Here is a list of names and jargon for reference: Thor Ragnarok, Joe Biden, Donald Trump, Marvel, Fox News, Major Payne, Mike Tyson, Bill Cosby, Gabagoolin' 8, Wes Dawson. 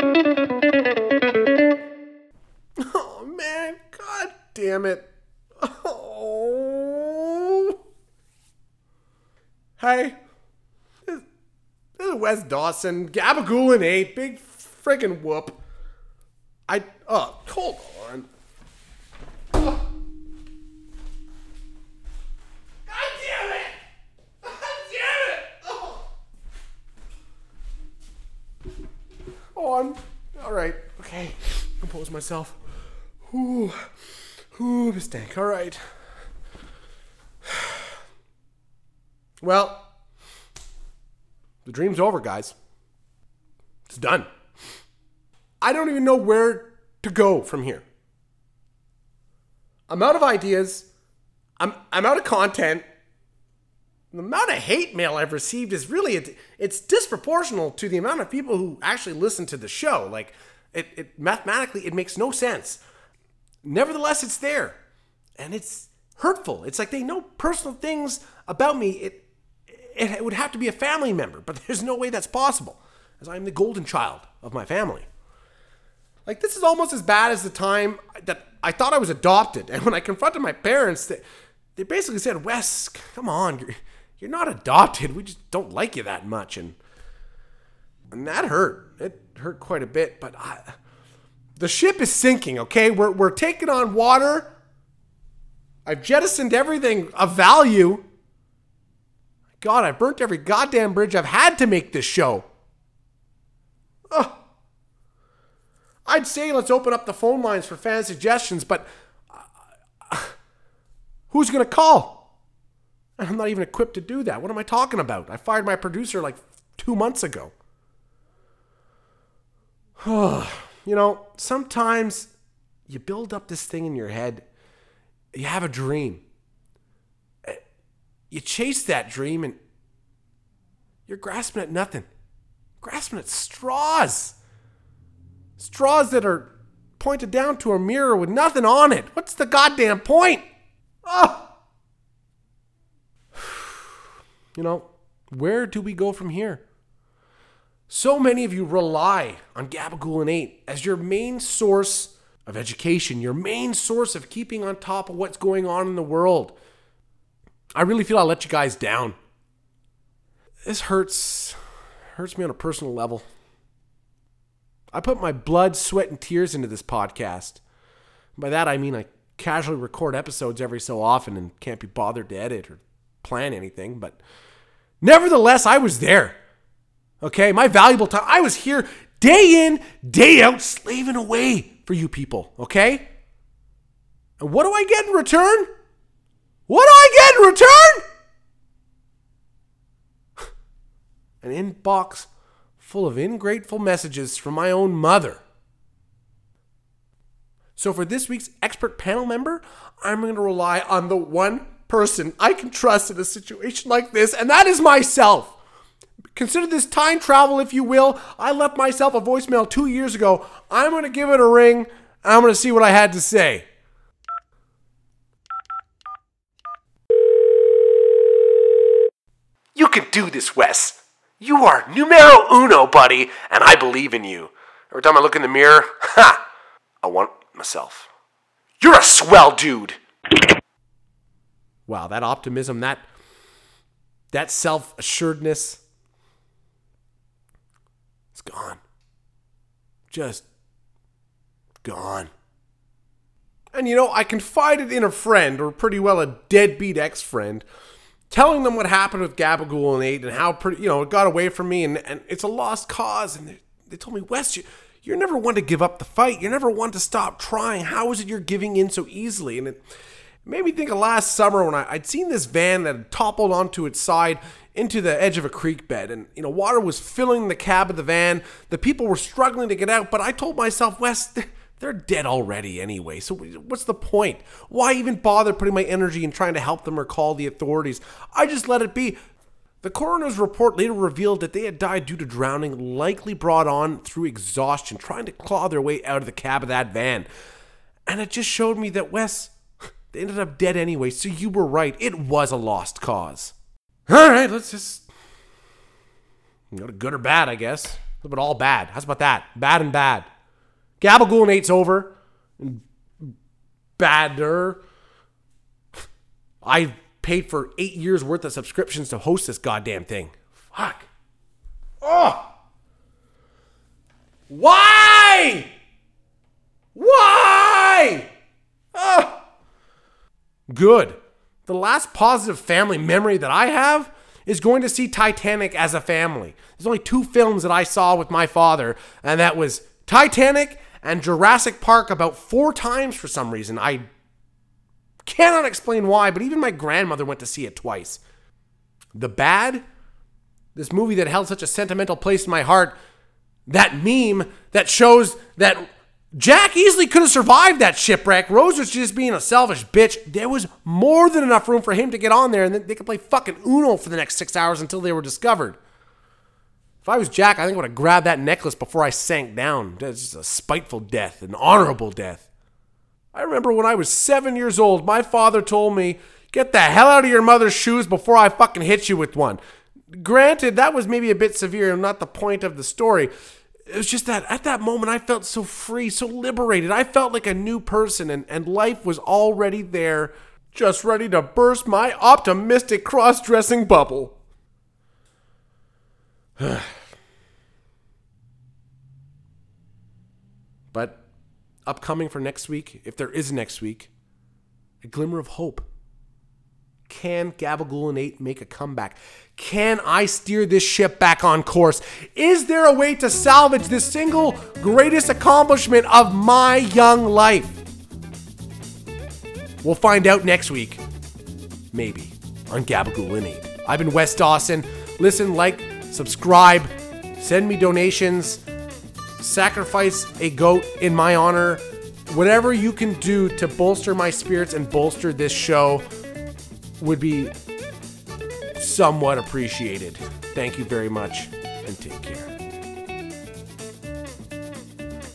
Oh, man. God damn it. Oh. Hey. This is Wes Dawson. Gabagoolin' 8. Big freaking whoop. Hold on. All right. Okay. Compose myself. Mistake. All right. Well, the dream's over, guys. It's done. I don't even know where to go from here. I'm out of ideas. I'm out of content. The amount of hate mail I've received is really, it's disproportional to the amount of people who actually listen to the show. Like, it mathematically, it makes no sense. Nevertheless, it's there. And it's hurtful. It's like they know personal things about me. It would have to be a family member, but there's no way that's possible, as I'm the golden child of my family. Like, this is almost as bad as the time that I thought I was adopted. And when I confronted my parents, they basically said, Wes, come on, you're not adopted. We just don't like you that much. And that hurt. It hurt quite a bit. But the ship is sinking, okay? We're taking on water. I've jettisoned everything of value. God, I've burnt every goddamn bridge I've had to make this show. Ugh. I'd say let's open up the phone lines for fan suggestions, but who's going to call? I'm not even equipped to do that. What am I talking about? I fired my producer like 2 months ago. You know, sometimes you build up this thing in your head. You have a dream. You chase that dream and you're grasping at nothing. Grasping at straws. Straws that are pointed down to a mirror with nothing on it. What's the goddamn point? Oh. You know, where do we go from here? So many of you rely on Gabagoolin' 8 as your main source of education, your main source of keeping on top of what's going on in the world. I really feel I let you guys down. This hurts me on a personal level. I put my blood, sweat, and tears into this podcast. By that, I mean I casually record episodes every so often and can't be bothered to edit or plan anything, but nevertheless, I was there. Okay, my valuable time. I was here day in, day out, slaving away for you people, okay? And what do I get in return? What do I get in return? An inbox full of ingrateful messages from my own mother. So for this week's expert panel member, I'm going to rely on the one person I can trust in a situation like this, and that is myself. Consider this time travel, if you will. I left myself a voicemail 2 years ago. I'm going to give it a ring, and I'm going to see what I had to say. You can do this, Wes. You are numero uno, buddy, and I believe in you. Every time I look in the mirror, I want myself. You're a swell dude. Wow, that optimism, that self-assuredness, it's gone. Just gone. And you know, I confided in a friend, or pretty well a deadbeat ex-friend, telling them what happened with Gabagoolin' 8 and how it got away from me and it's a lost cause. And they told me, Wes, you're never one to give up the fight. You're never one to stop trying. How is it you're giving in so easily? And it made me think of last summer when I'd seen this van that had toppled onto its side into the edge of a creek bed. And, you know, water was filling the cab of the van. The people were struggling to get out. But I told myself, Wes, they're dead already anyway, so what's the point? Why even bother putting my energy in trying to help them or call the authorities? I just let it be. The coroner's report later revealed that they had died due to drowning, likely brought on through exhaustion, trying to claw their way out of the cab of that van. And it just showed me that, Wes, they ended up dead anyway, so you were right. It was a lost cause. All right, let's just... Not good or bad, I guess. but all bad. How's about that? Bad and bad. Gabagoolin' 8's over. Badder. I paid for 8 years worth of subscriptions to host this goddamn thing. Fuck. Oh. Why? Oh. Good. The last positive family memory that I have is going to see Titanic as a family. There's only two films that I saw with my father, and that was Titanic and Jurassic Park about 4 times for some reason. I cannot explain why, but even my grandmother went to see it twice. The Bad, this movie that held such a sentimental place in my heart, that meme that shows that Jack easily could have survived that shipwreck. Rose was just being a selfish bitch. There was more than enough room for him to get on there, and then they could play fucking Uno for the next 6 hours until they were discovered. If I was Jack, I think I would have grabbed that necklace before I sank down. That's just a spiteful death, an honorable death. I remember when I was 7 years old, my father told me, get the hell out of your mother's shoes before I fucking hit you with one. Granted, that was maybe a bit severe and not the point of the story. It was just that at that moment, I felt so free, so liberated. I felt like a new person, and life was already there, just ready to burst my optimistic cross-dressing bubble. But upcoming for next week, if there is next week, a glimmer of hope. Can Gabagoolin' 8 make a comeback? Can I steer this ship back on course? Is there a way to salvage the single greatest accomplishment of my young life? We'll find out next week. Maybe. On Gabagoolin' 8. I've been Wes Dawson. Listen, like, subscribe. Send me donations. Sacrifice a goat in my honor. Whatever you can do to bolster my spirits and bolster this show would be somewhat appreciated. Thank you very much, and take care.